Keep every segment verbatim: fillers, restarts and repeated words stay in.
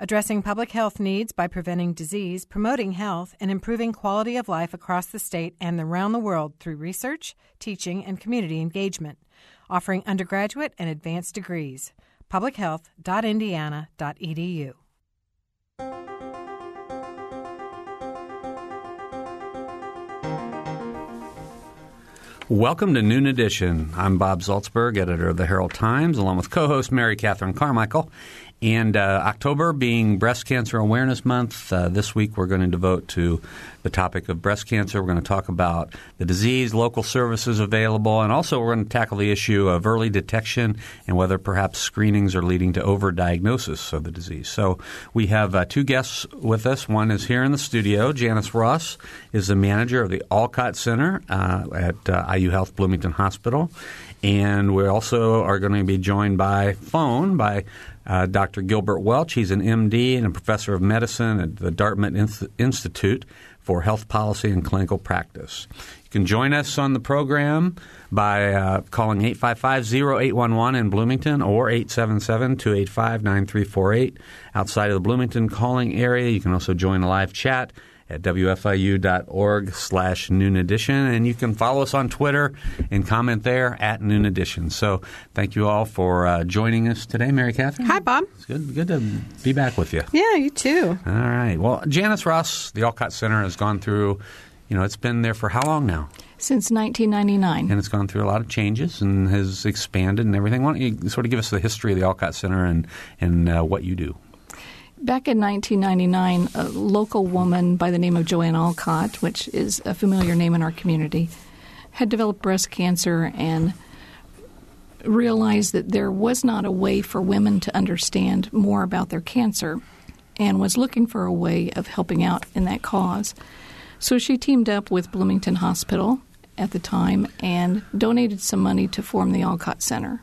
addressing public health needs by preventing disease, promoting health, and improving quality of life across the state and around the world through research, teaching, and community engagement, offering undergraduate and advanced degrees. public health dot indiana dot e d u. Welcome to Noon Edition. I'm Bob Zaltzberg, editor of the Herald Times, along with co-host Mary Catherine Carmichael. And uh, October being Breast Cancer Awareness Month, uh, this week we're going to devote to the topic of breast cancer. We're going to talk about the disease, local services available, and also we're going to tackle the issue of early detection and whether perhaps screenings are leading to overdiagnosis of the disease. So we have uh, two guests with us. One is here in the studio. Janice Ross is the manager of the Alcott Center uh, at uh, I U Health Bloomington Hospital. And we also are going to be joined by phone by uh, Doctor Gilbert Welch. He's an M D and a professor of medicine at the Dartmouth Inst- Institute for Health Policy and Clinical Practice. You can join us on the program by uh, calling eight five five, zero eight one one in Bloomington or eight seven seven, two eight five, nine three four eight. Outside of the Bloomington calling area, you can also join a live chat at w f i u dot org slash noon edition. And you can follow us on Twitter and comment there at Noon Edition. So thank you all for uh, joining us today, Mary Catherine. Hi, Bob. It's good, good to be back with you. Yeah, you too. All right. Well, Janice Ross, the Alcott Center, has gone through, you know, it's been there for how long now? Since nineteen ninety-nine. And it's gone through a lot of changes and has expanded and everything. Why don't you sort of give us the history of the Alcott Center and, and uh, what you do? Back in nineteen ninety-nine, a local woman by the name of Joanne Alcott, which is a familiar name in our community, had developed breast cancer and realized that there was not a way for women to understand more about their cancer and was looking for a way of helping out in that cause. So she teamed up with Bloomington Hospital at the time and donated some money to form the Alcott Center.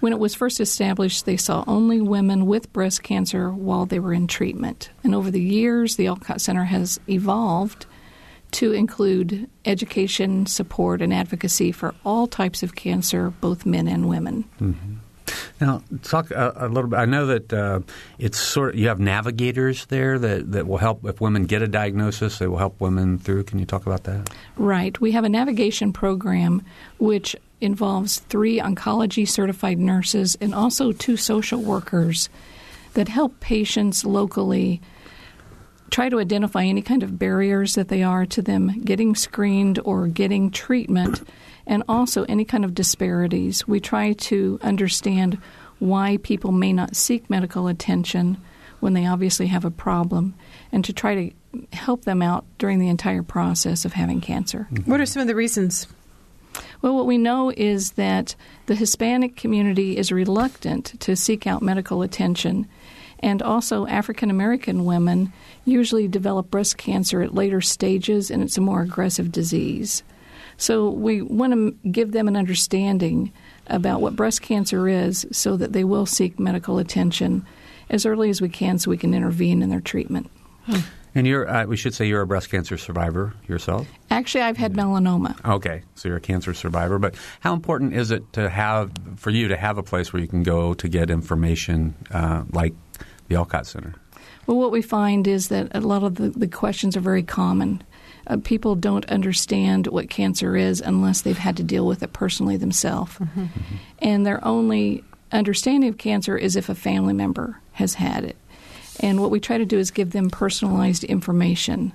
When it was first established, they saw only women with breast cancer while they were in treatment. And over the years, the Alcott Center has evolved to include education, support, and advocacy for all types of cancer, both men and women. Mm-hmm. Now, talk a, a little bit. I know that uh, it's sort of you have navigators there that, that will help if women get a diagnosis. They will help women through. Can you talk about that? Right. We have a navigation program which involves three oncology-certified nurses and also two social workers that help patients locally try to identify any kind of barriers that they are to them getting screened or getting treatment, and also any kind of disparities. We try to understand why people may not seek medical attention when they obviously have a problem, and to try to help them out during the entire process of having cancer. What are some of the reasons? Well, what we know is that the Hispanic community is reluctant to seek out medical attention, and also African American women usually develop breast cancer at later stages, and it's a more aggressive disease. So we want to give them an understanding about what breast cancer is so that they will seek medical attention as early as we can so we can intervene in their treatment. Hmm. And you're, uh, we should say you're a breast cancer survivor yourself? Actually, I've had melanoma. Okay. So you're a cancer survivor. But how important is it to have for you to have a place where you can go to get information uh, like the Alcott Center? Well, what we find is that a lot of the, the questions are very common. Uh, people don't understand what cancer is unless they've had to deal with it personally themselves. Mm-hmm. Mm-hmm. And their only understanding of cancer is if a family member has had it. And what we try to do is give them personalized information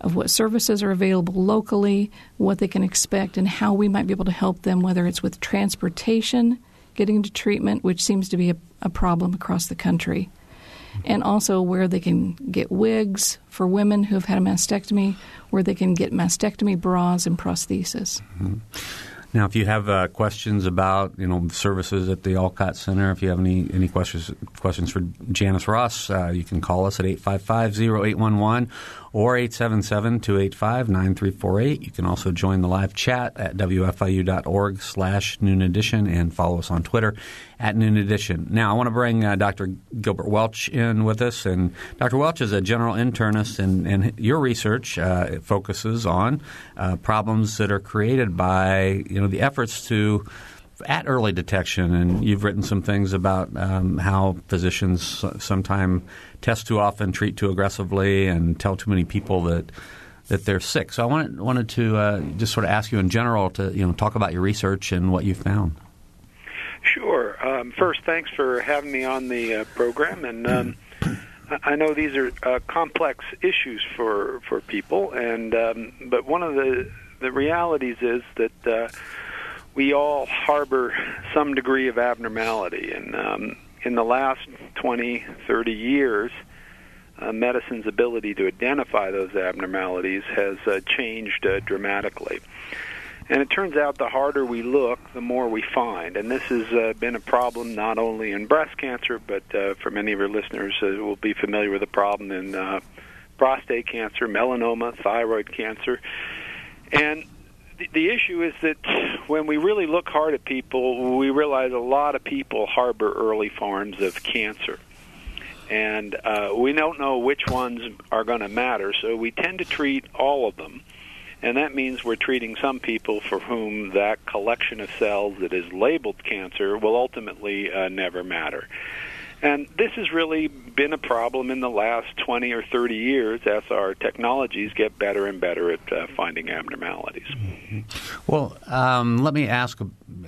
of what services are available locally, what they can expect, and how we might be able to help them, whether it's with transportation, getting into treatment, which seems to be a, a problem across the country, and also where they can get wigs for women who have had a mastectomy, where they can get mastectomy bras and prosthesis. Mm-hmm. Now, if you have uh, questions about, you know, services at the Alcott Center, if you have any, any questions questions for Janice Ross, uh, you can call us at eight five five, zero eight one one or eight seven seven, two eight five, nine three four eight. You can also join the live chat at wfiu.org slash Noon Edition and follow us on Twitter at Noon Edition. Now, I want to bring uh, Doctor Gilbert Welch in with us. And Doctor Welch is a general internist, and, and your research uh, focuses on uh, problems that are created by, you know, the efforts to at early detection, and you've written some things about um, how physicians sometimes test too often, treat too aggressively, and tell too many people that that they're sick. So I wanted wanted to uh, just sort of ask you in general to, you know, talk about your research and what you found. Sure. Um, first, thanks for having me on the uh, program, and um, I know these are uh, complex issues for for people, and um, but one of the The realities is that uh, we all harbor some degree of abnormality. And um, in the last twenty, thirty years, uh, medicine's ability to identify those abnormalities has uh, changed uh, dramatically. And it turns out the harder we look, the more we find. And this has uh, been a problem not only in breast cancer, but uh, for many of your listeners uh, will be familiar with the problem in uh, prostate cancer, melanoma, thyroid cancer. And the issue is that when we really look hard at people, we realize a lot of people harbor early forms of cancer. And uh, we don't know which ones are going to matter, so we tend to treat all of them. And that means we're treating some people for whom that collection of cells that is labeled cancer will ultimately uh, never matter. And this has really been a problem in the last twenty or thirty years as our technologies get better and better at uh, finding abnormalities. Mm-hmm. Well, um, let me ask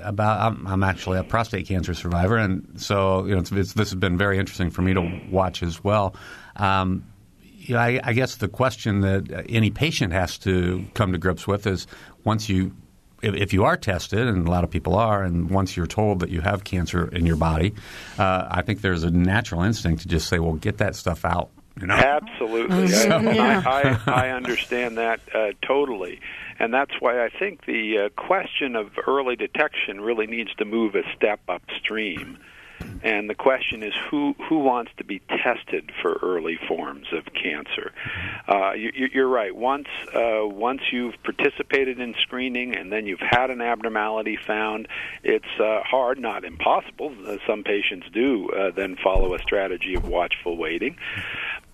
about, I'm, I'm actually a prostate cancer survivor, and so, you know, it's, it's, this has been very interesting for me to watch as well. Um, you know, I, I guess the question that any patient has to come to grips with is once you, if you are tested, and a lot of people are, and once you're told that you have cancer in your body, uh, I think there's a natural instinct to just say, well, get that stuff out. You know? Absolutely. So. I, I, I understand that uh, totally. And that's why I think the uh, question of early detection really needs to move a step upstream. And the question is, who, who wants to be tested for early forms of cancer? Uh, you, you're right. Once uh, once you've participated in screening and then you've had an abnormality found, it's uh, hard, not impossible. Uh, some patients do uh, then follow a strategy of watchful waiting.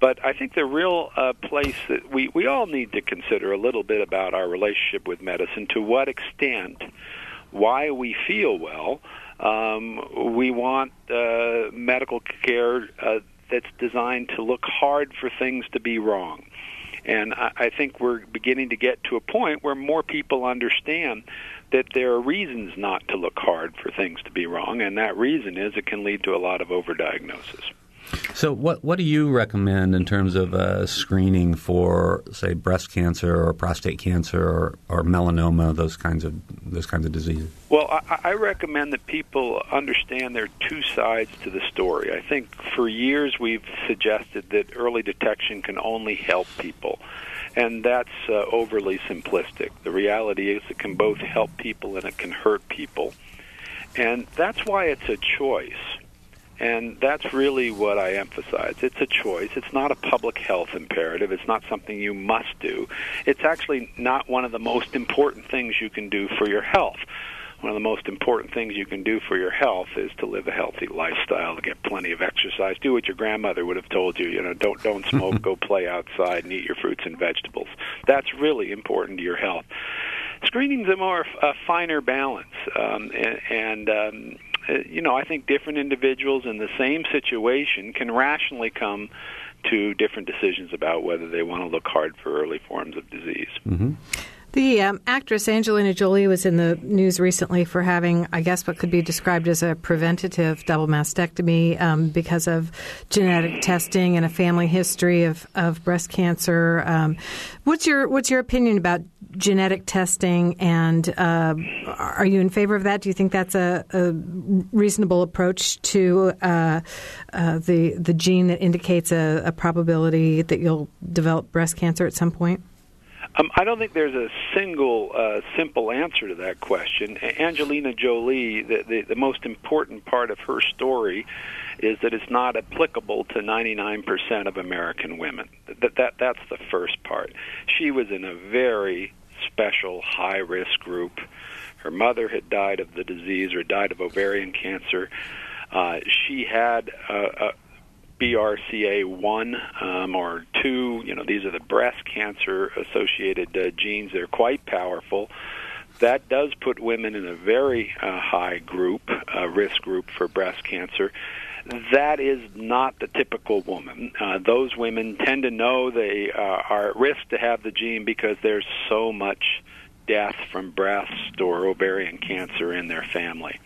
But I think the real uh, place that we, we all need to consider a little bit about our relationship with medicine, to what extent, why we feel well, Um, we want uh, medical care uh, that's designed to look hard for things to be wrong. And I, I think we're beginning to get to a point where more people understand that there are reasons not to look hard for things to be wrong, and that reason is it can lead to a lot of overdiagnosis. So what what do you recommend in terms of uh, screening for, say, breast cancer or prostate cancer or, or melanoma, those kinds of those kinds of diseases? Well, I, I recommend that people understand there are two sides to the story. I think for years we've suggested that early detection can only help people, and that's uh, overly simplistic. The reality is it can both help people and it can hurt people, and that's why it's a choice. And that's really what I emphasize. It's a choice. It's not a public health imperative. It's not something you must do. It's actually not one of the most important things you can do for your health. One of the most important things you can do for your health is to live a healthy lifestyle, to get plenty of exercise, do what your grandmother would have told you, you know, don't don't smoke, go play outside, and eat your fruits and vegetables. That's really important to your health. Screening's a more a finer balance, um, and, and um, you know, I think different individuals in the same situation can rationally come to different decisions about whether they want to look hard for early forms of disease. Mm-hmm. The um, actress Angelina Jolie was in the news recently for having, I guess, what could be described as a preventative double mastectomy um, because of genetic testing and a family history of, of breast cancer. Um, what's your what's your opinion about genetic testing, and uh, are you in favor of that? Do you think that's a, a reasonable approach to uh, uh, the the gene that indicates a, a probability that you'll develop breast cancer at some point? Um, I don't think there's a single uh, simple answer to that question. Angelina Jolie, the, the, the most important part of her story is that it's not applicable to ninety-nine percent of American women. That, that, that's the first part. She was in a very special high-risk group. Her mother had died of the disease or died of ovarian cancer. Uh, she had a, a B R C A one um, or two, you know, these are the breast cancer-associated uh, genes. They're quite powerful. That does put women in a very uh, high group, uh, risk group for breast cancer. That is not the typical woman. Uh, those women tend to know they uh, are at risk to have the gene because there's so much death from breast or ovarian cancer in their family.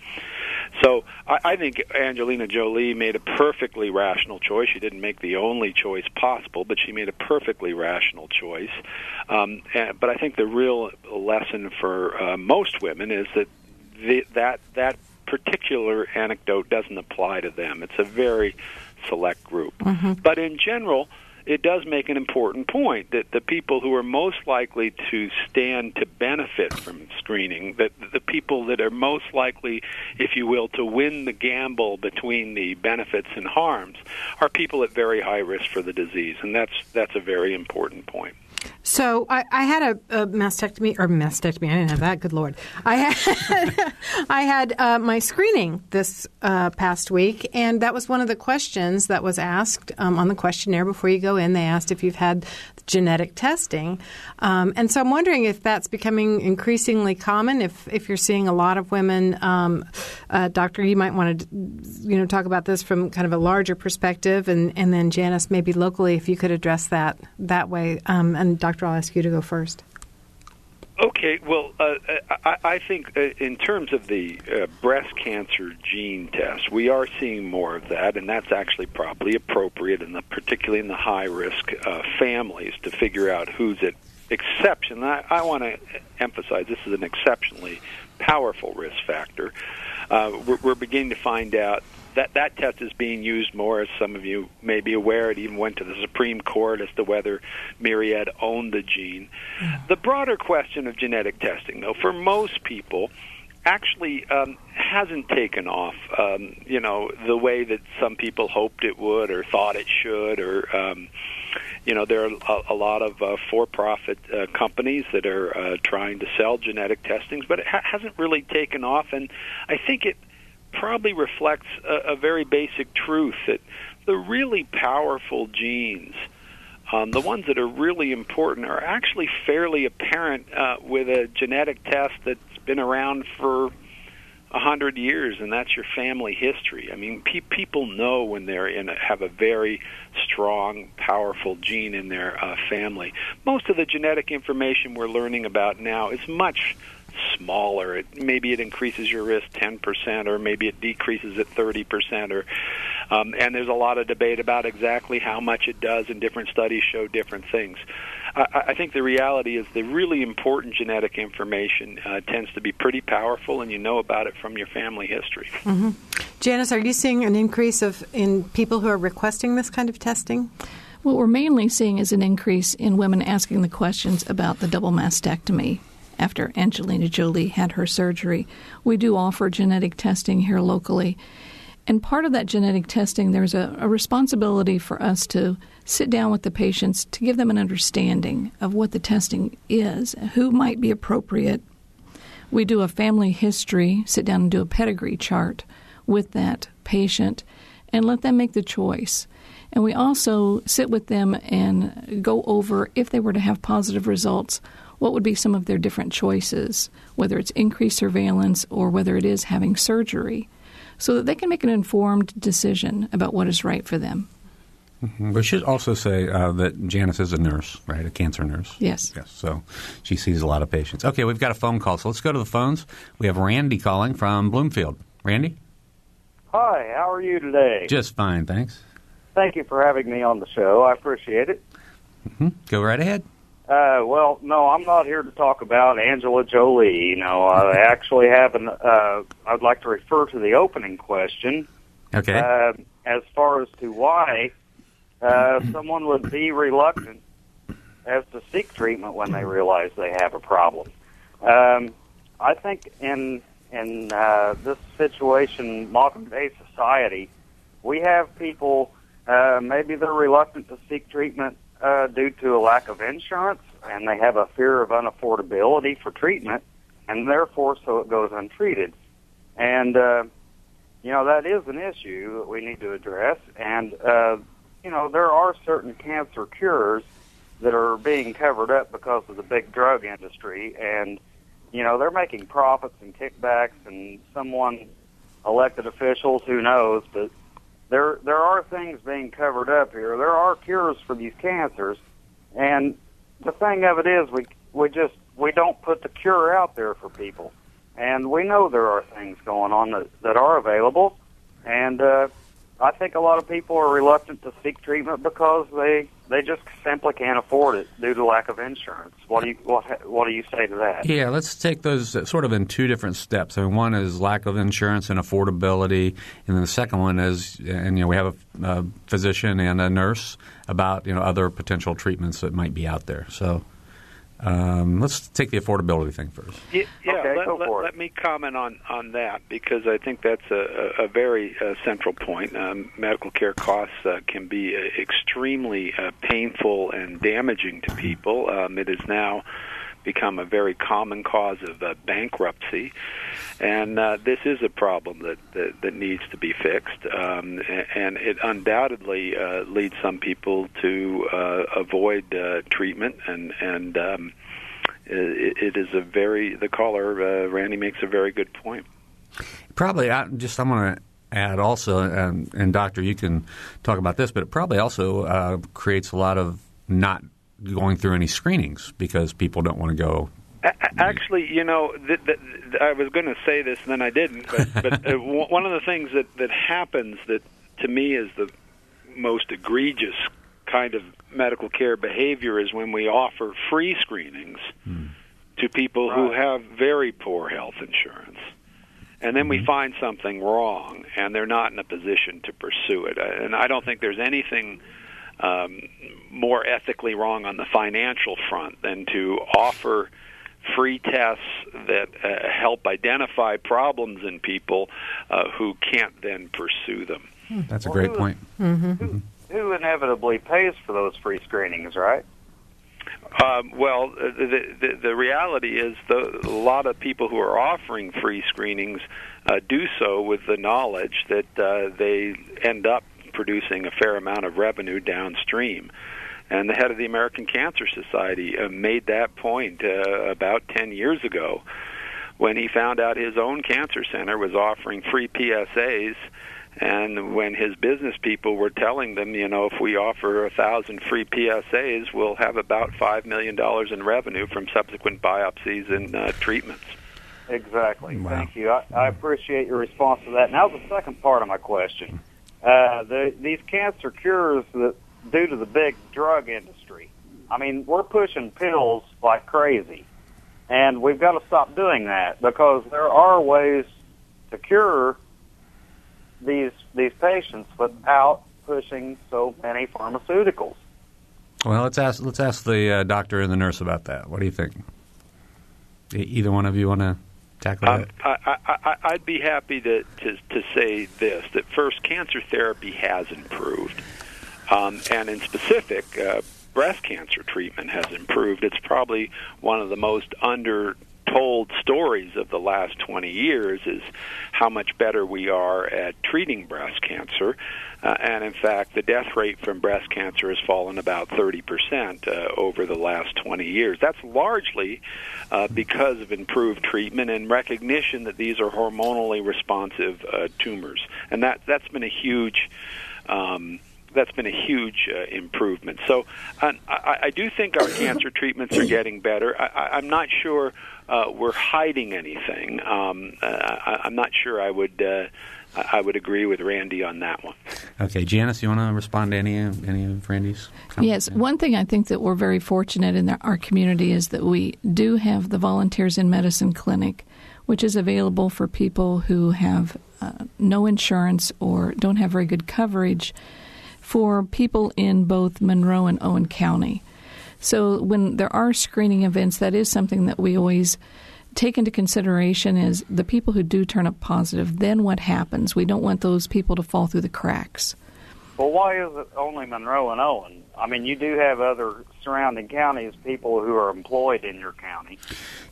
So I, I think Angelina Jolie made a perfectly rational choice. She didn't make the only choice possible, but she made a perfectly rational choice. Um, and, but I think the real lesson for uh, most women is that the, that that particular anecdote doesn't apply to them. It's a very select group. Mm-hmm. But in general, it does make an important point that the people who are most likely to stand to benefit from screening, that the people that are most likely, if you will, to win the gamble between the benefits and harms, are people at very high risk for the disease, and that's that's a very important point. So I, I had a, a mastectomy, or mastectomy, I didn't have that, good Lord. I had, I had uh, my screening this uh, past week, and that was one of the questions that was asked um, on the questionnaire before you go in. They asked if you've had genetic testing. Um, and so I'm wondering if that's becoming increasingly common, if, if you're seeing a lot of women. Um, uh, Doctor, you might want to you know, talk about this from kind of a larger perspective, and, and then Janice, maybe locally, if you could address that that way. Um, and Doctor, I'll ask you to go first. Okay. Well, uh, I, I think in terms of the uh, breast cancer gene test, we are seeing more of that, and that's actually probably appropriate, in the, particularly in the high-risk uh, families, to figure out who's at exception. I, I want to emphasize this is an exceptionally powerful risk factor. Uh, we're, we're beginning to find out that that test is being used more, as some of you may be aware. It even went to the Supreme Court as to whether Myriad owned the gene. Yeah. The broader question of genetic testing, though, for most people, actually um, hasn't taken off, um, you know, the way that some people hoped it would or thought it should, or, um, you know, there are a, a lot of uh, for-profit uh, companies that are uh, trying to sell genetic testings, but it ha- hasn't really taken off, and I think it probably reflects a, a very basic truth that the really powerful genes, um, the ones that are really important, are actually fairly apparent uh, with a genetic test that's been around for a hundred years, and that's your family history. I mean, pe- people know when they're in a, have a very strong, powerful gene in their uh, family. Most of the genetic information we're learning about now is much smaller. It, maybe it increases your risk ten percent, or maybe it decreases it thirty percent, or um, and there's a lot of debate about exactly how much it does, and different studies show different things. I, I think the reality is the really important genetic information uh, tends to be pretty powerful, and you know about it from your family history. Mm-hmm. Janice, are you seeing an increase of in people who are requesting this kind of testing? What we're mainly seeing is an increase in women asking the questions about the double mastectomy after Angelina Jolie had her surgery. We do offer genetic testing here locally. And part of that genetic testing, there's a, a responsibility for us to sit down with the patients to give them an understanding of what the testing is, who might be appropriate. We do a family history, sit down and do a pedigree chart with that patient, and let them make the choice. And we also sit with them and go over, if they were to have positive results, what would be some of their different choices, whether it's increased surveillance or whether it is having surgery, so that they can make an informed decision about what is right for them. Mm-hmm. We should also say uh, that Janice is a nurse, right, a cancer nurse. Yes. Yes. So she sees a lot of patients. Okay, we've got a phone call, so let's go to the phones. We have Randy calling from Bloomfield. Randy? Hi, how are you today? Just fine, thanks. Thank you for having me on the show. I appreciate it. Mm-hmm. Go right ahead. Uh, well, no, I'm not here to talk about Angela Jolie. You know, I actually have an, uh, I'd like to refer to the opening question. Okay. Uh, as far as to why, uh, someone would be reluctant as to seek treatment when they realize they have a problem. Um, I think in in uh, this situation, modern-day society, we have people, uh, maybe they're reluctant to seek treatment uh, due to a lack of insurance, and they have a fear of unaffordability for treatment, and therefore so it goes untreated. And, uh, you know, that is an issue that we need to address. And, uh, you know, there are certain cancer cures that are being covered up because of the big drug industry. And, you know, they're making profits and kickbacks, and someone, elected officials, who knows, but there there are things being covered up here. There are cures for these cancers. And the thing of it is we we just, we don't put the cure out there for people. And we know there are things going on that, that are available, and uh, I think a lot of people are reluctant to seek treatment because they, they just simply can't afford it due to lack of insurance. What do you what, what do you say to that? Yeah, let's take those sort of in two different steps. I mean, one is lack of insurance and affordability, and then the second one is, and you know, we have a, a physician and a nurse about you know other potential treatments that might be out there. So. Um, let's take the affordability thing first. Yeah, okay, let, go let, for it. Let me comment on, on that because I think that's a, a, a very uh, central point. Um, medical care costs uh, can be uh, extremely uh, painful and damaging to people. Um, it is now become a very common cause of uh, bankruptcy, and uh, this is a problem that, that, that needs to be fixed, um, and it undoubtedly uh, leads some people to uh, avoid uh, treatment, and, and um, it, it is a very, the caller, uh, Randy, makes a very good point. Probably, I just, I'm going to add also, and, and Doctor, you can talk about this, but it probably also uh, creates a lot of not going through any screenings because people don't want to go. Actually, you know, th- th- th- I was going to say this and then I didn't, but, but uh, w- one of the things that, that happens that to me is the most egregious kind of medical care behavior is when we offer free screenings hmm. to people right. who have very poor health insurance. And then we find something wrong and they're not in a position to pursue it. And I don't think there's anything Um, more ethically wrong on the financial front than to offer free tests that uh, help identify problems in people uh, who can't then pursue them. That's a well, great who, point. Mm-hmm. Who, who inevitably pays for those free screenings, right? Um, well, the, the, the reality is the, a lot of people who are offering free screenings uh, do so with the knowledge that uh, they end up producing a fair amount of revenue downstream. And the head of the American Cancer Society uh, made that point uh, about ten years ago when he found out his own cancer center was offering free P S As, and when his business people were telling them, you know, if we offer one thousand free P S As, we'll have about five million dollars in revenue from subsequent biopsies and uh, treatments. Exactly. Wow. Thank you. I, I appreciate your response to that. Now the second part of my question. Uh, the, these cancer cures that due to the big drug industry. I mean, we're pushing pills like crazy, and we've got to stop doing that because there are ways to cure these these patients without pushing so many pharmaceuticals. Well, let's ask let's ask the uh, doctor and the nurse about that. What do you think? Either one of you want to? Um, I, I, I'd be happy to, to, to say this, that first, cancer therapy has improved. Um, and in specific, uh, breast cancer treatment has improved. It's probably one of the most under-told stories of the last twenty years is how much better we are at treating breast cancer. Uh, and, in fact, the death rate from breast cancer has fallen about thirty percent uh, over the last twenty years. That's largely uh, because of improved treatment and recognition that these are hormonally responsive uh, tumors. And that, that's been a huge um, that's been a huge uh, improvement. So uh, I, I do think our cancer treatments are getting better. I, I'm not sure uh, we're hiding anything. Um, uh, I, I'm not sure I would... Uh, I would agree with Randy on that one. Okay, Janice, you want to respond to any of, any of Randy's comments? Yes, one thing I think that we're very fortunate in our community is that we do have the Volunteers in Medicine Clinic, which is available for people who have uh, no insurance or don't have very good coverage for people in both Monroe and Owen County. So when there are screening events, that is something that we always take into consideration is the people who do turn up positive, then what happens? We don't want those people to fall through the cracks. Well, why is it only Monroe and Owen? I mean, you do have other surrounding counties, people who are employed in your county.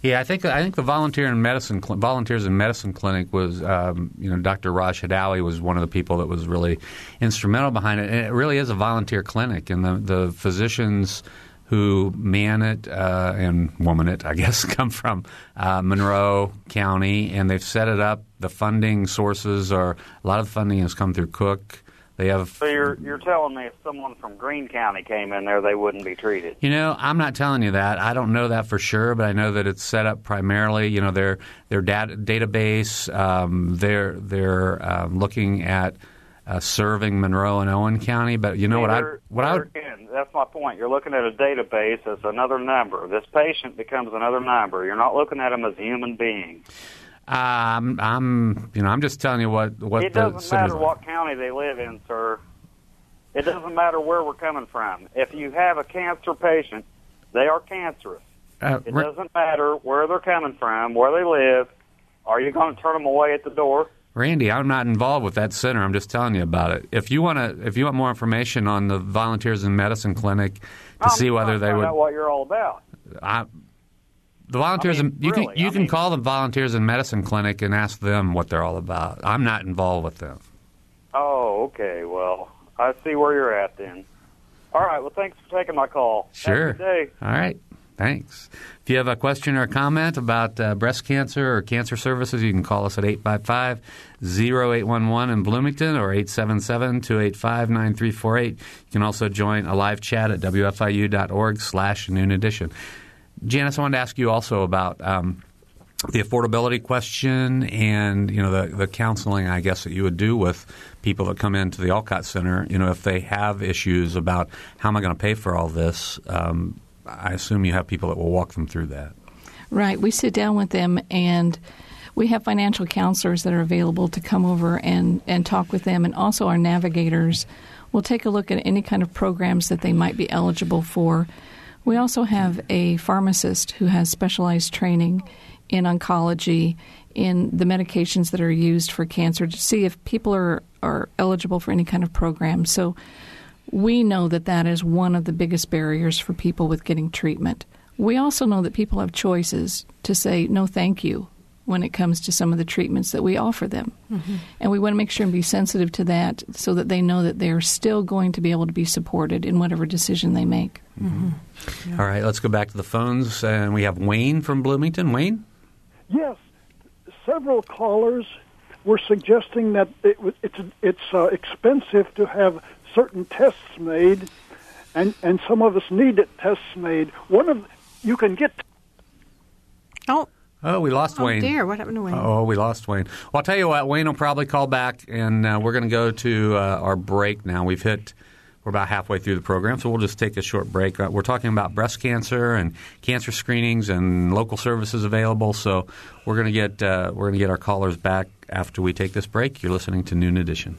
Yeah, I think I think the volunteer in medicine, Volunteers in Medicine Clinic was, um, you know, Doctor Raj Hadawi was one of the people that was really instrumental behind it. And it really is a volunteer clinic, and the, the physicians who man it uh, and woman it, I guess, come from uh, Monroe County, and they've set it up. The funding sources are – a lot of funding has come through Cook. They have, so you're you're telling me if someone from Greene County came in there, they wouldn't be treated? You know, I'm not telling you that. I don't know that for sure, but I know that it's set up primarily. You know, their their data, database. Um, they're they're uh, looking at uh, serving Monroe and Owen County. But you know what I what I would, again, that's my point. You're looking at a database as another number. This patient becomes another number. You're not looking at them as a human being. Um, I'm, you know, I'm just telling you what what it doesn't the matter what like. county they live in, sir. It doesn't matter where we're coming from. If you have a cancer patient, they are cancerous. Uh, it re- doesn't matter where they're coming from, where they live. Are you going to turn them away at the door? Randy, I'm not involved with that center. I'm just telling you about it. If you want to, if you want more information on the Volunteers in Medicine Clinic to I'm see whether they would, what you're all about. I. The volunteers, I mean, you really, can you I can mean, call the Volunteers in Medicine Clinic and ask them what they're all about. I'm not involved with them. Oh, okay. Well, I see where you're at then. All right. Well, thanks for taking my call. Sure. Have a good day. All right. Thanks. If you have a question or a comment about uh, breast cancer or cancer services, you can call us at eight five five, zero eight one one in Bloomington or eight seven seven, two eight five, nine three four eight. You can also join a live chat at wfiu.org slash noon edition. Janice, I wanted to ask you also about um, the affordability question and, you know, the, the counseling, I guess, that you would do with people that come into the Alcott Center. You know, if they have issues about how am I going to pay for all this, um, I assume you have people that will walk them through that. Right. We sit down with them, and we have financial counselors that are available to come over and, and talk with them, and also our navigators will take a look at any kind of programs that they might be eligible for. We also have a pharmacist who has specialized training in oncology, in the medications that are used for cancer, to see if people are, are eligible for any kind of program. So we know that that is one of the biggest barriers for people with getting treatment. We also know that people have choices to say no thank you when it comes to some of the treatments that we offer them. Mm-hmm. And we want to make sure and be sensitive to that so that they know that they're still going to be able to be supported in whatever decision they make. Mm-hmm. Yeah. All right, let's go back to the phones. And we have Wayne from Bloomington. Wayne? Yes. Several callers were suggesting that it, it's, it's uh, expensive to have certain tests made, and, and some of us need it, tests made. One of you can get... Oh, Oh, we lost oh, Wayne. Oh, dear. What happened to Wayne? Oh, we lost Wayne. Well, I'll tell you what. Wayne will probably call back, and uh, we're going to go to uh, our break now. We've hit – we're about halfway through the program, so we'll just take a short break. Uh, we're talking about breast cancer and cancer screenings and local services available, so we're going to get uh, we're going to get our callers back after we take this break. You're listening to Noon Edition.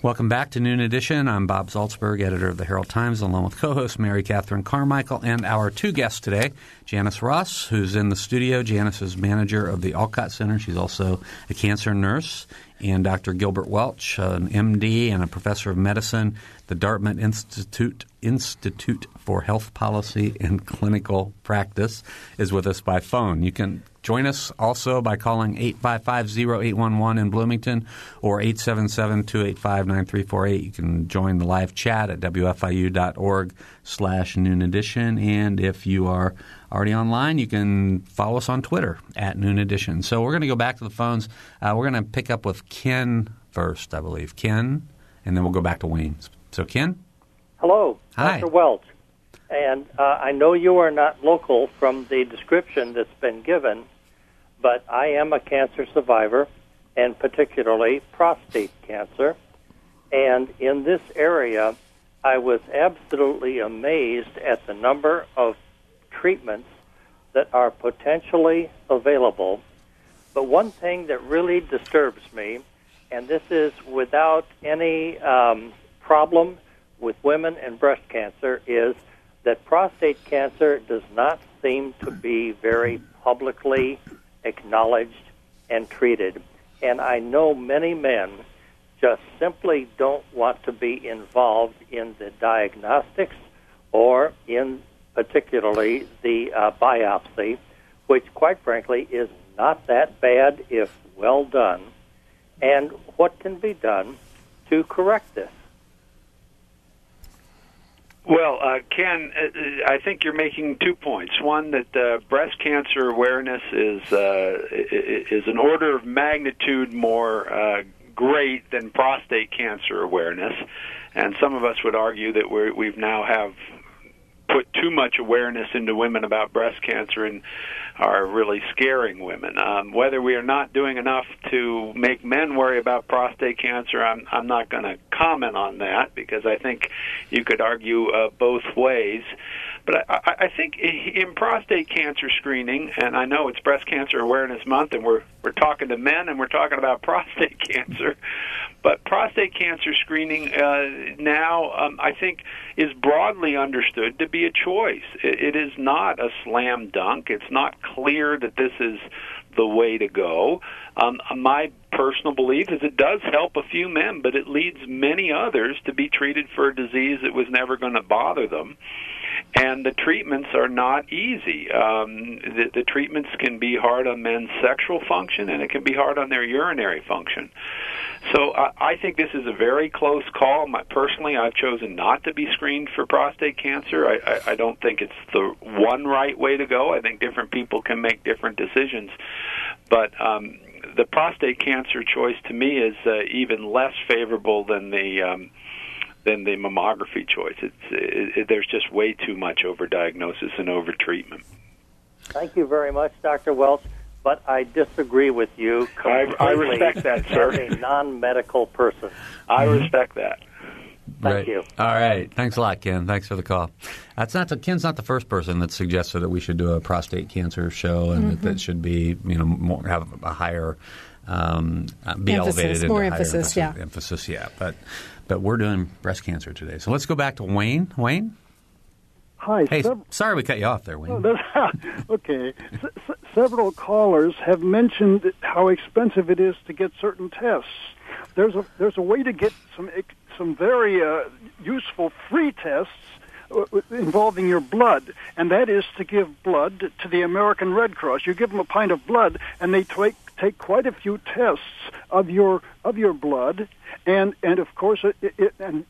Welcome back to Noon Edition. I'm Bob Salzberg, editor of the Herald-Times, along with co-host Mary Catherine Carmichael and our two guests today, Janice Ross, who's in the studio. Janice is manager of the Alcott Center. She's also a cancer nurse, and Doctor Gilbert Welch, an M D and a professor of medicine, the Dartmouth Institute Institute for Health Policy and Clinical Practice, is with us by phone. You can join us also by calling eight five five, zero eight one one in Bloomington or eight seven seven, two eight five, nine three four eight. You can join the live chat at wfiu.org slash Noon Edition. And if you are already online, you can follow us on Twitter at Noon Edition. So we're going to go back to the phones. Uh, we're going to pick up with Ken first, I believe. Ken, and then we'll go back to Wayne. So Ken? Hello. Hi. Doctor Welch. And uh, I know you are not local from the description that's been given, but I am a cancer survivor, and particularly prostate cancer. And in this area, I was absolutely amazed at the number of treatments that are potentially available. But one thing that really disturbs me, and this is without any um, problem with women and breast cancer, is that prostate cancer does not seem to be very publicly acknowledged and treated. And I know many men just simply don't want to be involved in the diagnostics or in particularly the uh, biopsy, which quite frankly is not that bad if well done. And what can be done to correct this? Well, uh, Ken, I think you're making two points. One, that uh, breast cancer awareness is uh, is an order of magnitude more uh, great than prostate cancer awareness, and some of us would argue that we're, we've now have put too much awareness into women about breast cancer and are really scaring women. Um, whether we are not doing enough to make men worry about prostate cancer, I'm, I'm not going to comment on that, because I think you could argue uh, both ways. But I, I think in prostate cancer screening, and I know it's Breast Cancer Awareness Month, and we're we're talking to men and we're talking about prostate cancer, but prostate cancer screening uh, now um, I think is broadly understood to be a choice. It, it is not a slam dunk. It's not clear that this is the way to go. Um, my personal belief is it does help a few men, but it leads many others to be treated for a disease that was never going to bother them. And the treatments are not easy. Um, the, the treatments can be hard on men's sexual function, and it can be hard on their urinary function. So I, I think this is a very close call. My, personally, I've chosen not to be screened for prostate cancer. I, I, I don't think it's the one right way to go. I think different people can make different decisions. But um, the prostate cancer choice, to me, is uh, even less favorable than the Um, than the mammography choice. It's, it, it, there's just way too much overdiagnosis and overtreatment. Thank you very much, Doctor Welch, but I disagree with you completely. I, I respect that, sir. As a non-medical person. I respect that. Thank right. you. All right. Thanks a lot, Ken. Thanks for the call. That's not the, Ken's not the first person that suggested that we should do a prostate cancer show and mm-hmm. that that should be, you know, more, have a higher um, be emphasis, elevated more into emphasis, higher emphasis, yeah. emphasis. Yeah, but. But we're doing breast cancer today. So let's go back to Wayne. Wayne? Hi. Hey, sev- sorry we cut you off there, Wayne. Oh, okay. S- s- several callers have mentioned how expensive it is to get certain tests. There's a there's a way to get some some very uh, useful free tests involving your blood, and that is to give blood to the American Red Cross. You give them a pint of blood, and they take take quite a few tests of your of your blood, and and of course, it, it, and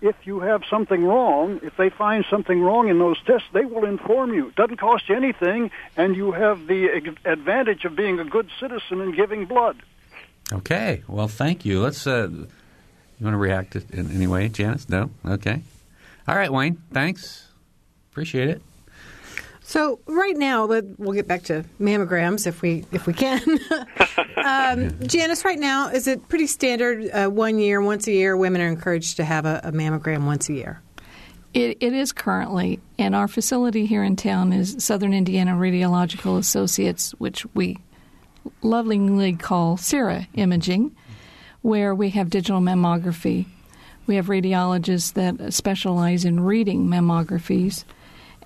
if you have something wrong, if they find something wrong in those tests, they will inform you. It doesn't cost you anything, and you have the advantage of being a good citizen and giving blood. Okay. Well, thank you. Let's. Uh, you want to react in any way, Janice? No. Okay. All right, Wayne. Thanks. Appreciate it. So right now, we'll get back to mammograms if we if we can. um, Janice, right now, is it pretty standard uh, one year, once a year, women are encouraged to have a, a mammogram once a year? It, it is currently, and our facility here in town is Southern Indiana Radiological Associates, which we lovingly call CIRA Imaging. where we have digital mammography. We have radiologists that specialize in reading mammographies,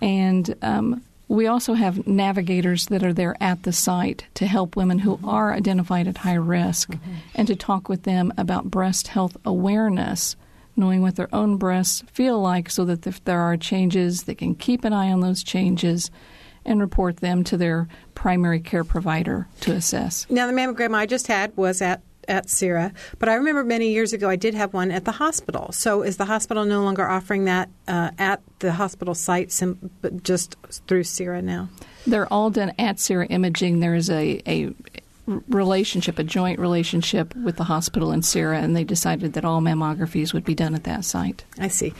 and um, we also have navigators that are there at the site to help women who mm-hmm. are identified at high risk mm-hmm. and to talk with them about breast health awareness, knowing what their own breasts feel like so that if there are changes, they can keep an eye on those changes and report them to their primary care provider to assess. Now, the mammogram I just had was at at CIRA, but I remember many years ago I did have one at the hospital. So is the hospital no longer offering that uh, at the hospital site, sim- just through CIRA now? They're all done at CIRA Imaging. There is a, a relationship, a joint relationship with the hospital and CIRA, and they decided that all mammographies would be done at that site. I see.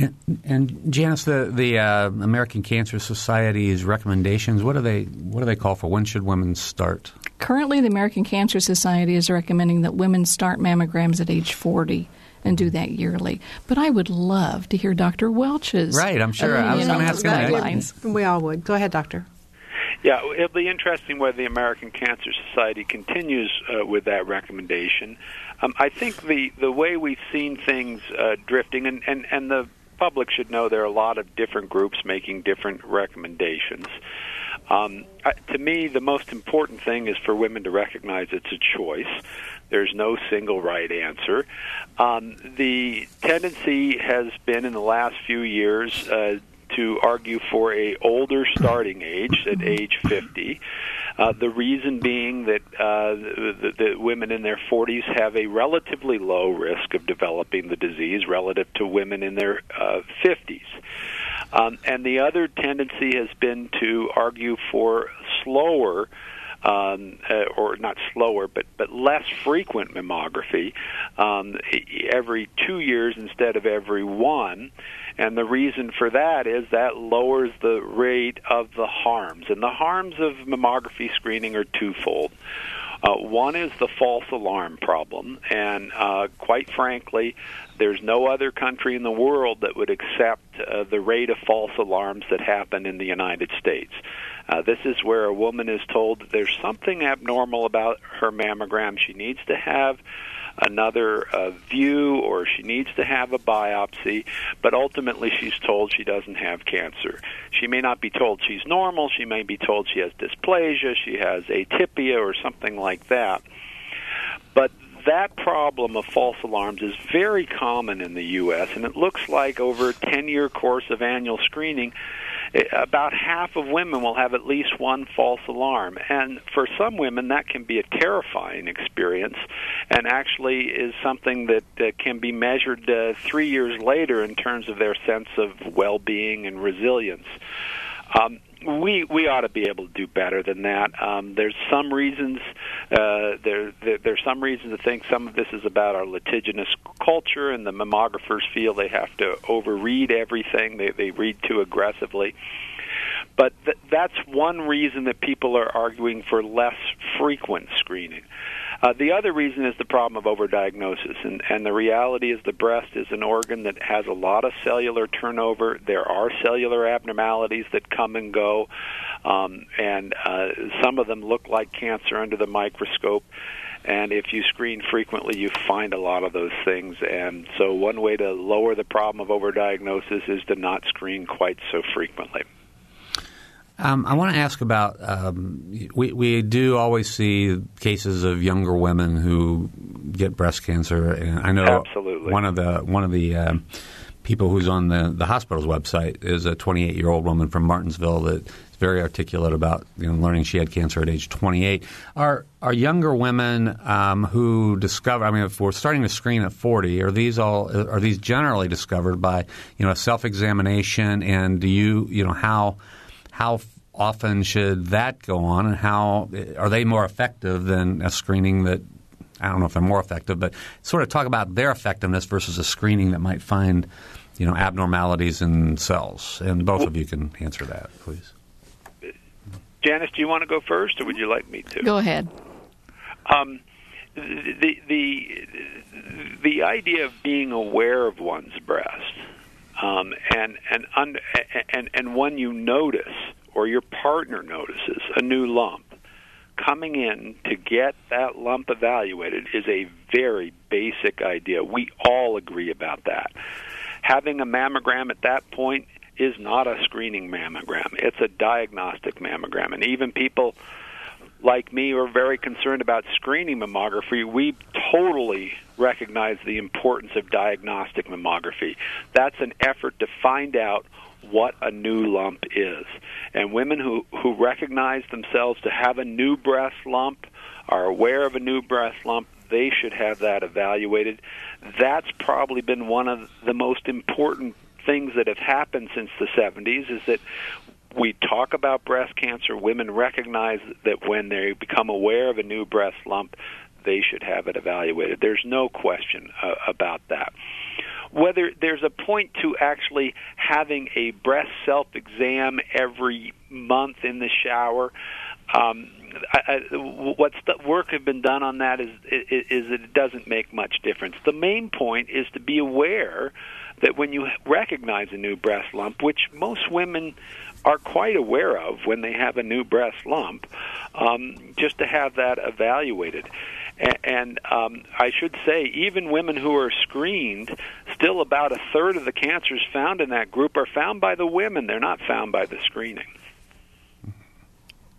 And, and Janice, the, the uh, American Cancer Society's recommendations, what do they, what do they call for? When should women start? Currently, the American Cancer Society is recommending that women start mammograms at age forty and do that yearly. But I would love to hear Doctor Welch's. Right, I'm sure. I was going to ask him that. We all would. Go ahead, Doctor. Yeah, it'll be interesting whether the American Cancer Society continues uh, with that recommendation. Um, I think the, the way we've seen things uh, drifting, and, and, and the public should know there are a lot of different groups making different recommendations. Um, to me, the most important thing is for women to recognize it's a choice. There's no single right answer. Um, the tendency has been in the last few years uh, to argue for a older starting age, at age fifty. Uh, the reason being that uh, the, the women in their forties have a relatively low risk of developing the disease relative to women in their uh, fifties. Um, and the other tendency has been to argue for slower, um, uh, or not slower, but, but less frequent mammography, um, every two years instead of every one. And the reason for that is that lowers the rate of the harms. And the harms of mammography screening are twofold. Uh, one is the false alarm problem, and uh, quite frankly, there's no other country in the world that would accept uh, the rate of false alarms that happen in the United States. Uh, this is where a woman is told that there's something abnormal about her mammogram. She needs to have another uh, view, or she needs to have a biopsy, but ultimately she's told she doesn't have cancer. She may not be told she's normal. She may be told she has dysplasia, she has atypia, or something like that. But that problem of false alarms is very common in the U S, and it looks like over a ten-year course of annual screening, about half of women will have at least one false alarm. And for some women, that can be a terrifying experience, and actually is something that uh, can be measured uh, three years later in terms of their sense of well-being and resilience. Um, We we ought to be able to do better than that. Um, there's some reasons uh, there, there there's some reason to think some of this is about our litigious culture, and the mammographers feel they have to overread everything. They they read too aggressively. But th- that's one reason that people are arguing for less frequent screening. Uh, the other reason is the problem of overdiagnosis, and, and the reality is the breast is an organ that has a lot of cellular turnover. There are cellular abnormalities that come and go, um, and uh, some of them look like cancer under the microscope. And if you screen frequently, you find a lot of those things. And so one way to lower the problem of overdiagnosis is to not screen quite so frequently. Um, I want to ask about um, – we, we do always see cases of younger women who get breast cancer. And I know Absolutely. one of the one of the um, people who's on the, the hospital's website is a twenty-eight-year-old woman from Martinsville that's very articulate about, you know, learning she had cancer at age twenty-eight. Are, are younger women um, who discover – I mean, if we're starting to screen at forty, are these all – are these generally discovered by, you know, self-examination, and do you – you know, how – how often should that go on, and how are they more effective than a screening that – I don't know if they're more effective, but sort of talk about their effectiveness versus a screening that might find, you know, abnormalities in cells. And both of you can answer that, please. Janice, do you want to go first, or would you like me to? Go ahead. Um, the, the, the idea of being aware of one's breast – Um, and, and, und- and, and when you notice, or your partner notices, a new lump, coming in to get that lump evaluated is a very basic idea. We all agree about that. Having a mammogram at that point is not a screening mammogram. It's a diagnostic mammogram. And even people like me who are very concerned about screening mammography, we totally recognize the importance of diagnostic mammography. That's an effort to find out what a new lump is. And women who, who recognize themselves to have a new breast lump, are aware of a new breast lump, they should have that evaluated. That's probably been one of the most important things that have happened since the seventies, is that we talk about breast cancer. Women recognize that when they become aware of a new breast lump, they should have it evaluated. There's no question uh, about that. Whether there's a point to actually having a breast self-exam every month in the shower, um, I, I, what's the work has been done on that is, is, is that it doesn't make much difference. The main point is to be aware that when you recognize a new breast lump, which most women are quite aware of when they have a new breast lump, um, just to have that evaluated. And, and um, I should say, even women who are screened, still about a third of the cancers found in that group are found by the women. They're not found by the screening.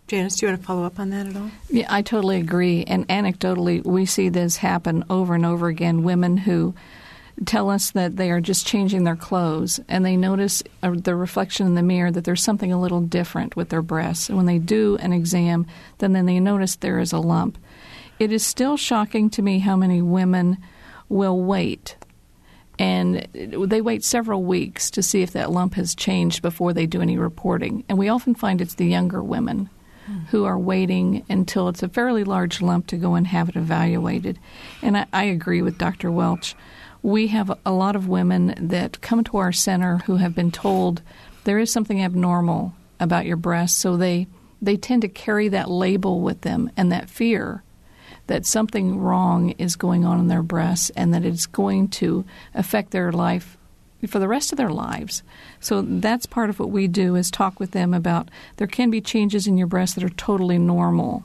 Janice, do you want to follow up on that at all? Yeah, I totally agree. And anecdotally, we see this happen over and over again. Women who tell us that they are just changing their clothes and they notice uh, the reflection in the mirror that there's something a little different with their breasts. And when they do an exam, then, then they notice there is a lump. It is still shocking to me how many women will wait. And they wait several weeks to see if that lump has changed before they do any reporting. And we often find it's the younger women mm. who are waiting until it's a fairly large lump to go and have it evaluated. And I, I agree with Doctor Welch. We have a lot of women that come to our center who have been told there is something abnormal about your breast, so they, they tend to carry that label with them and that fear that something wrong is going on in their breasts and that it's going to affect their life for the rest of their lives. So that's part of what we do, is talk with them about there can be changes in your breasts that are totally normal,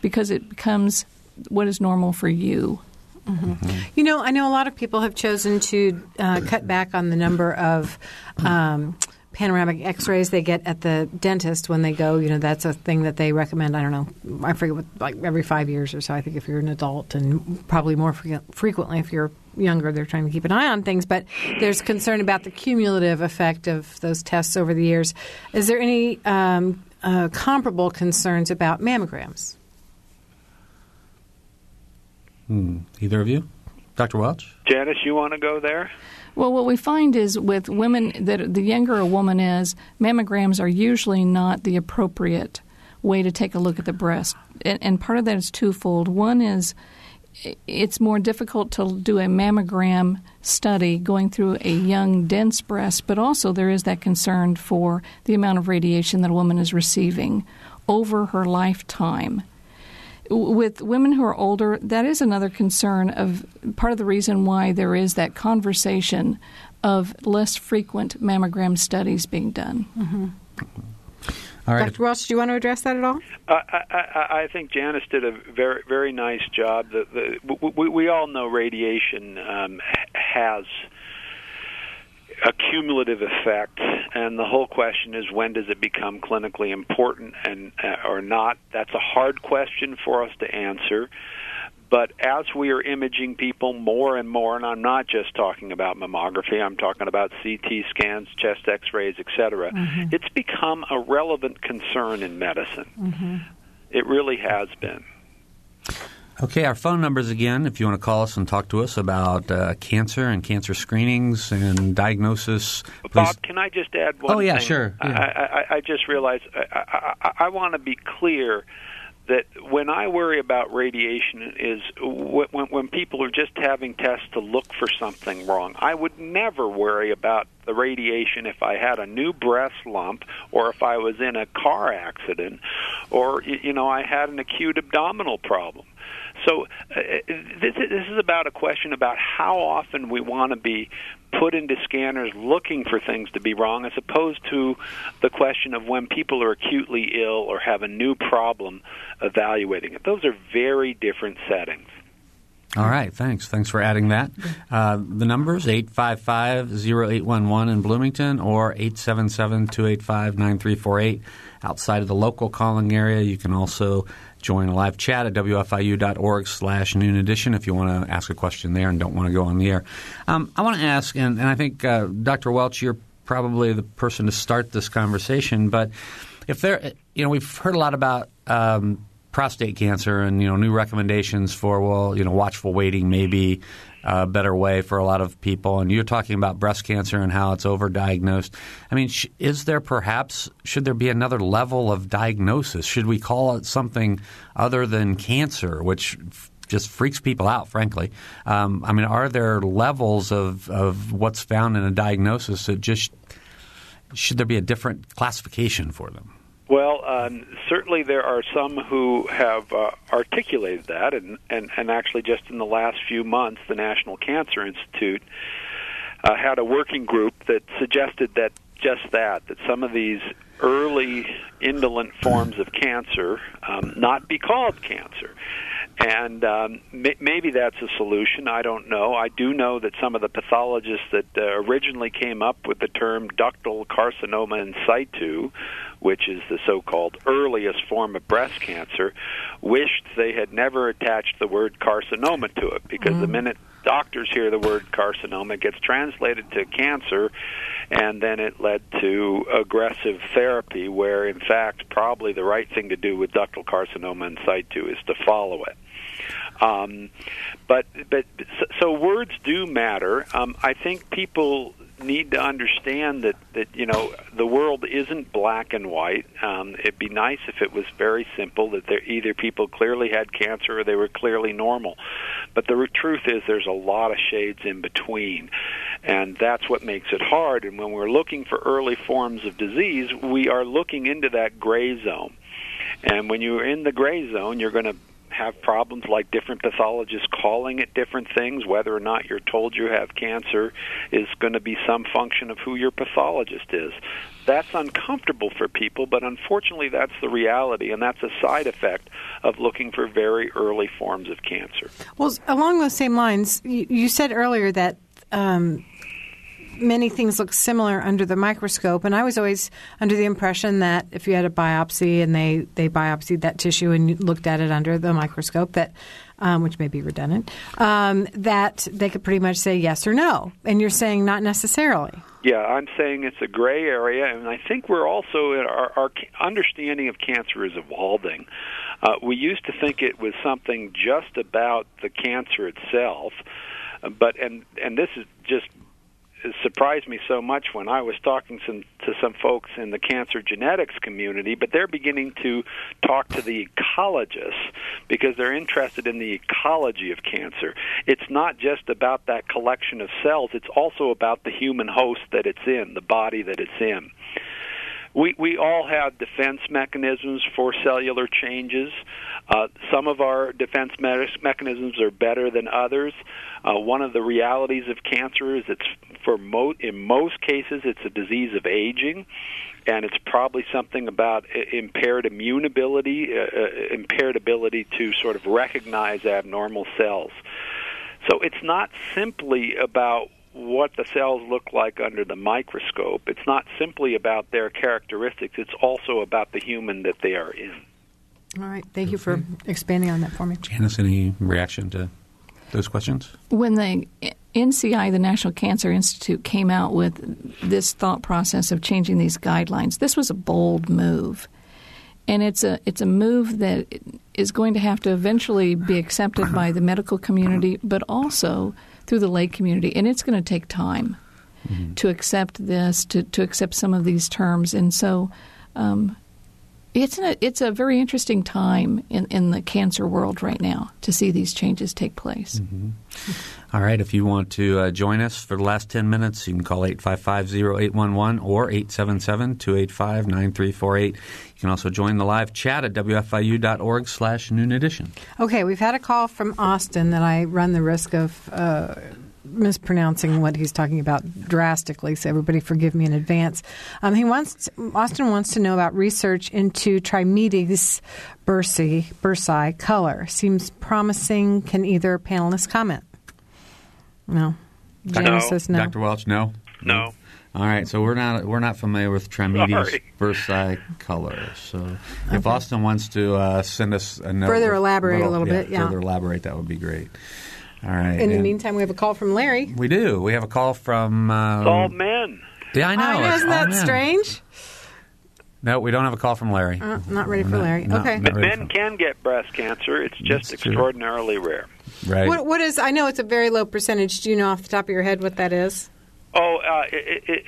because it becomes what is normal for you. Mm-hmm. Mm-hmm. You know, I know a lot of people have chosen to uh, cut back on the number of um, panoramic x-rays they get at the dentist when they go. You know, that's a thing that they recommend, I don't know, I forget what, like every five years or so, I think, if you're an adult, and probably more fre- frequently if you're younger. They're trying to keep an eye on things, but there's concern about the cumulative effect of those tests over the years. Is there any um, uh, comparable concerns about mammograms? Hmm. Either of you? Doctor Welch? Janice, you want to go there? Well, what we find is with women that the younger a woman is, mammograms are usually not the appropriate way to take a look at the breast. And, and part of that is twofold. One is it's more difficult to do a mammogram study going through a young, dense breast, but also there is that concern for the amount of radiation that a woman is receiving over her lifetime. With women who are older, that is another concern, of part of the reason why there is that conversation of less frequent mammogram studies being done. Mm-hmm. All right. Doctor Welch, do you want to address that at all? Uh, I, I, I think Janice did a very, very nice job. The, the, we, we all know radiation um, has a cumulative effect, and the whole question is, when does it become clinically important and uh, or not? That's a hard question for us to answer. But as we are imaging people more and more, and I'm not just talking about mammography, I'm talking about C T scans, chest x-rays, et cetera, mm-hmm. it's become a relevant concern in medicine. Mm-hmm. It really has been. Okay, our phone numbers again, if you want to call us and talk to us about uh, cancer and cancer screenings and diagnosis. Please. Bob, can I just add one thing? Oh, yeah, thing? Sure. Yeah. I, I, I just realized I, I, I want to be clear that when I worry about radiation is when, when people are just having tests to look for something wrong. I would never worry about the radiation if I had a new breast lump, or if I was in a car accident, or, you know, I had an acute abdominal problem. So uh, this, this is about a question about how often we want to be put into scanners looking for things to be wrong, as opposed to the question of when people are acutely ill or have a new problem, evaluating it. Those are very different settings. All right. Thanks. Thanks for adding that. Uh, the numbers, eight five five, zero eight one one in Bloomington or eight seven seven, two eight five, nine three four eight. Outside of the local calling area, you can also join a live chat at wfiu.org slash noon edition if you want to ask a question there and don't want to go on the air. Um, I want to ask, and, and I think, uh, Doctor Welch, you're probably the person to start this conversation, but if there – you know, we've heard a lot about um, – prostate cancer and, you know, new recommendations for, well, you know, watchful waiting may be a better way for a lot of people. And you're talking about breast cancer and how it's overdiagnosed. I mean, sh- is there perhaps – should there be another level of diagnosis? Should we call it something other than cancer, which f- just freaks people out, frankly? Um, I mean, are there levels of, of what's found in a diagnosis that just – should there be a different classification for them? Well, um, certainly there are some who have uh, articulated that, and, and, and actually just in the last few months, the National Cancer Institute uh, had a working group that suggested that just that, that some of these early indolent forms of cancer um, not be called cancer. And um, may- maybe that's a solution. I don't know. I do know that some of the pathologists that uh, originally came up with the term ductal carcinoma in situ, which is the so-called earliest form of breast cancer, wished they had never attached the word carcinoma to it, because mm-hmm. the minute doctors hear the word carcinoma, it gets translated to cancer, and then it led to aggressive therapy where, in fact, probably the right thing to do with ductal carcinoma in situ is to follow it. Um, but but so words do matter. Um, I think people need to understand that, that, you know, the world isn't black and white. Um, it'd be nice if it was very simple, that they're either people clearly had cancer or they were clearly normal. But the truth is there's a lot of shades in between, and that's what makes it hard. And when we're looking for early forms of disease, we are looking into that gray zone. And when you're in the gray zone, you're going to have problems like different pathologists calling it different things. Whether or not you're told you have cancer is going to be some function of who your pathologist is. That's uncomfortable for people, but unfortunately that's the reality, and that's a side effect of looking for very early forms of cancer. Well, along those same lines, you said earlier that um, many things look similar under the microscope, and I was always under the impression that if you had a biopsy and they, they biopsied that tissue and looked at it under the microscope, that um, which may be redundant, um, that they could pretty much say yes or no. And you're saying not necessarily. Yeah, I'm saying it's a gray area, and I think we're also our, our understanding of cancer is evolving. Uh, we used to think it was something just about the cancer itself, but and and this is just. It surprised me so much when I was talking some, to some folks in the cancer genetics community, but they're beginning to talk to the ecologists because they're interested in the ecology of cancer. It's not just about that collection of cells. It's also about the human host that it's in, the body that it's in. We we all have defense mechanisms for cellular changes. Uh, some of our defense me- mechanisms are better than others. Uh, one of the realities of cancer is it's for mo- in most cases it's a disease of aging, and it's probably something about impaired immune ability, uh, impaired ability to sort of recognize abnormal cells. So it's not simply about what the cells look like under the microscope. It's not simply about their characteristics. It's also about the human that they are in. All right. Thank you for expanding on that for me. Janice, any reaction to those questions? When the N C I, the National Cancer Institute, came out with this thought process of changing these guidelines, this was a bold move. And it's a it's a move that is going to have to eventually be accepted by the medical community, but also through the lay community, and it's going to take time mm-hmm. to accept this, to, to accept some of these terms. And so um, it's, a, it's a very interesting time in, in the cancer world right now to see these changes take place. Mm-hmm. All right. If you want to uh, join us for the last ten minutes, you can call eight five five, zero eight one one or eight seven seven, two eight five, nine three four eight. You can also join the live chat at wfiu.org slash noon edition. Okay, we've had a call from Austin that I run the risk of uh, mispronouncing what he's talking about drastically, so everybody forgive me in advance. Um, he wants Austin wants to know about research into Trametes versicolor color. Seems promising. Can either panelist comment? No. Janice no. says no. Doctor Welch, no? No. All right, so we're not we're not familiar with Trametes versicolor. So okay. if Austin wants to uh, send us a note. Further elaborate a little, a little yeah, bit, yeah. Further elaborate, that would be great. All right. In the and meantime, we have a call from Larry. We do. We have a call from... Uh, all men. Yeah, I know. I know. Isn't that strange? No, we don't have a call from Larry. Uh, not ready for Larry. Not, okay. Not, not men can get breast cancer. It's just That's extraordinarily true. rare. Right. What, what is... I know it's a very low percentage. Do you know off the top of your head what that is? Oh, uh, it, it,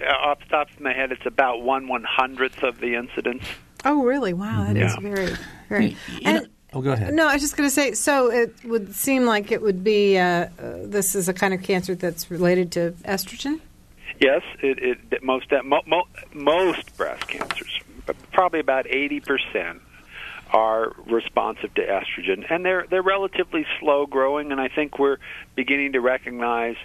it, off the top of my head, it's about one one-hundredth of the incidence. Oh, really? Wow, that yeah. is very, very... You, you and, know, oh, go ahead. No, I was just going to say, so it would seem like it would be, uh, uh, this is a kind of cancer that's related to estrogen? Yes, it, it most, mo, mo, most breast cancers, probably about eighty percent. Are responsive to estrogen, and they're they're relatively slow growing, and I think we're beginning to recognize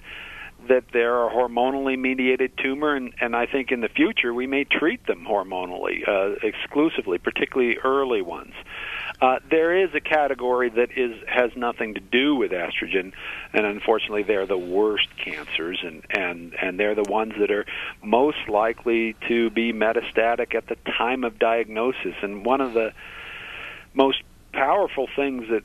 that they're a hormonally mediated tumor, and, and I think in the future we may treat them hormonally uh, exclusively, particularly early ones. Uh, there is a category that is has nothing to do with estrogen, and unfortunately they're the worst cancers, and, and, and they're the ones that are most likely to be metastatic at the time of diagnosis. And one of the most powerful things that,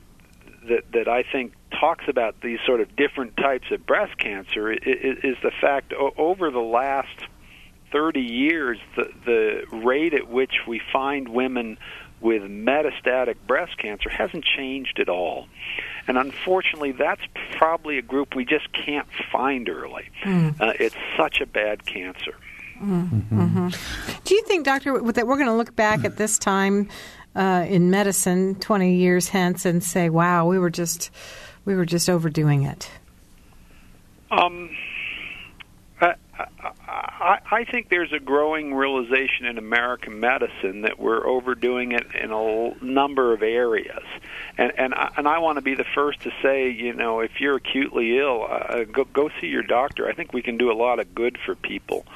that that I think talks about these sort of different types of breast cancer is, is the fact over the last thirty years, the, the rate at which we find women with metastatic breast cancer hasn't changed at all. And unfortunately, that's probably a group we just can't find early. Mm. Uh, it's such a bad cancer. Mm-hmm. Mm-hmm. Do you think, Doctor, that we're going to look back at this time Uh, in medicine twenty years hence and say, wow, we were just we were just overdoing it? Um, I, I, I think there's a growing realization in American medicine that we're overdoing it in a number of areas. And and I, and I want to be the first to say, you know, if you're acutely ill, uh, go, go see your doctor. I think we can do a lot of good for people.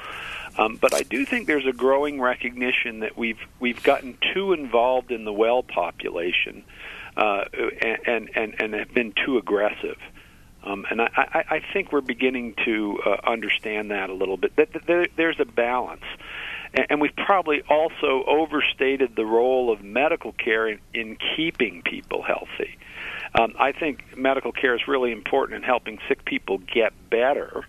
Um, but I do think there's a growing recognition that we've we've gotten too involved in the well population, uh, and, and and have been too aggressive, um, and I, I think we're beginning to uh, understand that a little bit. That there, there's a balance, and we've probably also overstated the role of medical care in, in keeping people healthy. Um, I think medical care is really important in helping sick people get better.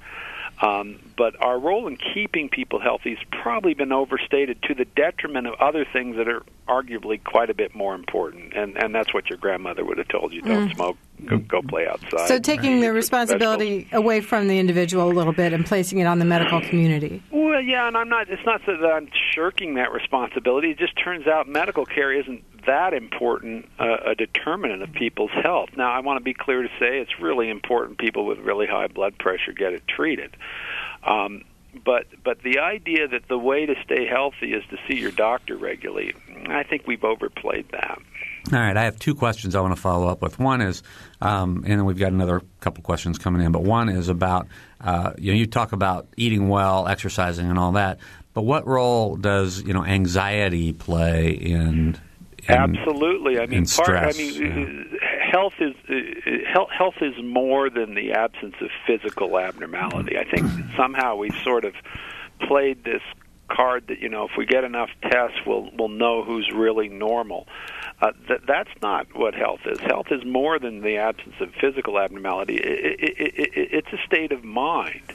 Um, but our role in keeping people healthy has probably been overstated to the detriment of other things that are arguably quite a bit more important. And, and that's what your grandmother would have told you. Don't mm. smoke. Go, go play outside. So taking the responsibility away from the individual a little bit and placing it on the medical community. Well, yeah, and I'm not. It's not so that I'm shirking that responsibility. It just turns out medical care isn't that important uh, a determinant of people's health. Now, I want to be clear to say it's really important people with really high blood pressure get it treated. Um, but but the idea that the way to stay healthy is to see your doctor regularly, I think we've overplayed that. All right. I have two questions I want to follow up with. One is, um, and we've got another couple questions coming in, but one is about, uh, you know, you talk about eating well, exercising and all that, but what role does, you know, anxiety play in And, Absolutely. I mean, part, stress, I mean, yeah. health is uh, health is more than the absence of physical abnormality. I think somehow we've sort of played this card that, you know, if we get enough tests, we'll we'll know who's really normal. Uh, th- that's not what health is. Health is more than the absence of physical abnormality. It, it, it, it, it's a state of mind.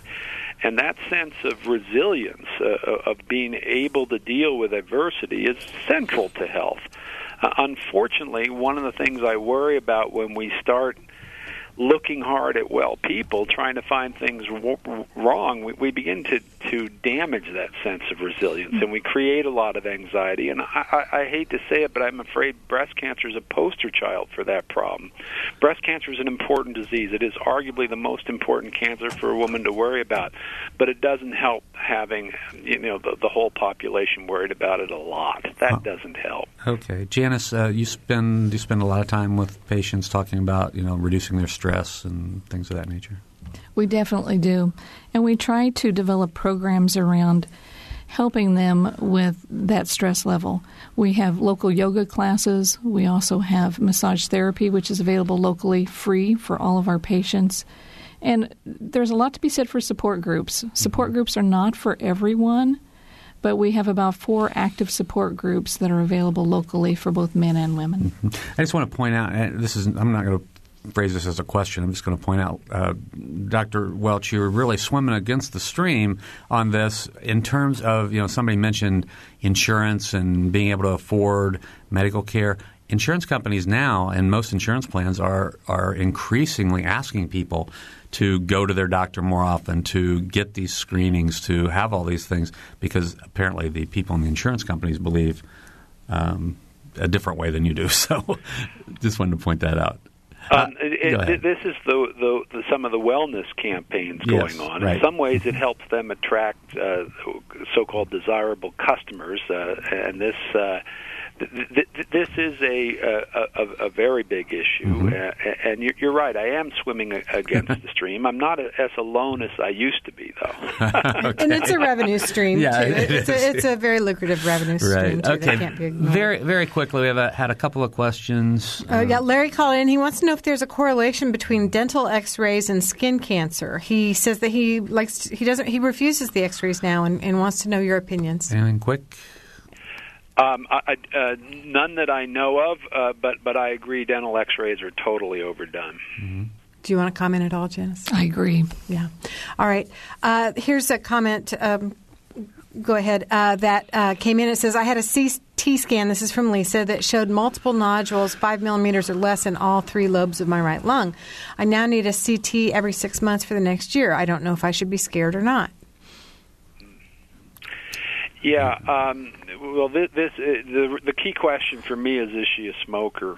And that sense of resilience, uh, of being able to deal with adversity, is central to health. Uh, unfortunately, one of the things I worry about when we start looking hard at well people, trying to find things w- wrong, we, we begin to, to damage that sense of resilience, and we create a lot of anxiety. And I, I, I hate to say it, but I'm afraid breast cancer is a poster child for that problem. Breast cancer is an important disease. It is arguably the most important cancer for a woman to worry about, but it doesn't help having, you know, the, the whole population worried about it a lot. That doesn't help. Okay. Janice, uh, you spend you spend a lot of time with patients talking about, you know, reducing their stress and things of that nature. We definitely do. And we try to develop programs around helping them with that stress level. We have local yoga classes. We also have massage therapy, which is available locally free for all of our patients. And there's a lot to be said for support groups. Support groups are not for everyone, but we have about four active support groups that are available locally for both men and women. Mm-hmm. I just want to point out, this is I'm not going to phrase this as a question. I'm just going to point out, uh, Doctor Welch, you're really swimming against the stream on this in terms of, you know, somebody mentioned insurance and being able to afford medical care. Insurance companies now and most insurance plans are are increasingly asking people to go to their doctor more often, to get these screenings, to have all these things, because apparently the people in the insurance companies believe um, a different way than you do. So just wanted to point that out. Um, it, this is the, the, the some of the wellness campaigns going yes, on. Right. In some ways, it helps them attract uh, so-called desirable customers, uh, and this uh, th- th- this is a a, a, a very big issue. Mm-hmm. Uh, and you're, you're right. I am swimming against the stream. I'm not as alone as I used to be, though. Okay. And it's a revenue stream. Yeah, too. It it's, a, it's a very lucrative revenue stream. Right. Too. Okay. That can't be ignored. Very very quickly, we have a, had a couple of questions. Uh, um, yeah, Larry called in. He wants to know if there's a correlation between dental x-rays and skin cancer. He says that he likes to, he doesn't he refuses the x-rays now and, and wants to know your opinions. Anything quick? Um, I, uh, none that I know of, uh, but but I agree dental x-rays are totally overdone. Mm-hmm. Do you want to comment at all, Janice? I agree. Yeah. All right. Uh, here's a comment. Um, go ahead. Uh, that uh, came in. It says, I had a C scan, this is from Lisa, that showed multiple nodules, five millimeters or less, in all three lobes of my right lung. I now need a C T every six months for the next year. I don't know if I should be scared or not. Yeah, um, well, this, this the the key question for me is: is she a smoker?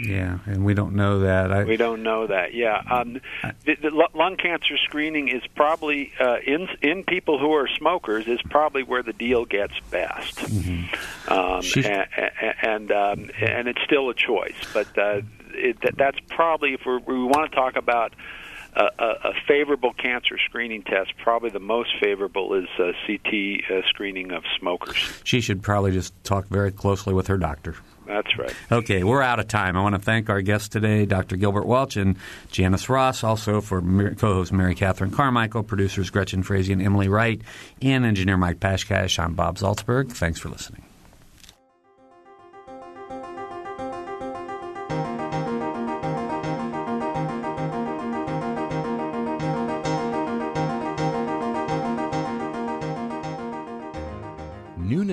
Yeah, and we don't know that. I, we don't know that. Yeah, um, the, the lung cancer screening is probably uh, in in people who are smokers is probably where the deal gets best. Mm-hmm. Um, She's... and and, um, and it's still a choice, but uh, it, that, that's probably if we're, we want to talk about a, a, a favorable cancer screening test. Probably the most favorable is uh, C T uh, screening of smokers. She should probably just talk very closely with her doctor. That's right. Okay, we're out of time. I want to thank our guests today, Doctor Gilbert Welch and Janice Ross, also for co-host Mary Catherine Carmichael, producers Gretchen Frazee and Emily Wright, and engineer Mike Pashkash. I'm Bob Zaltzberg. Thanks for listening. Noon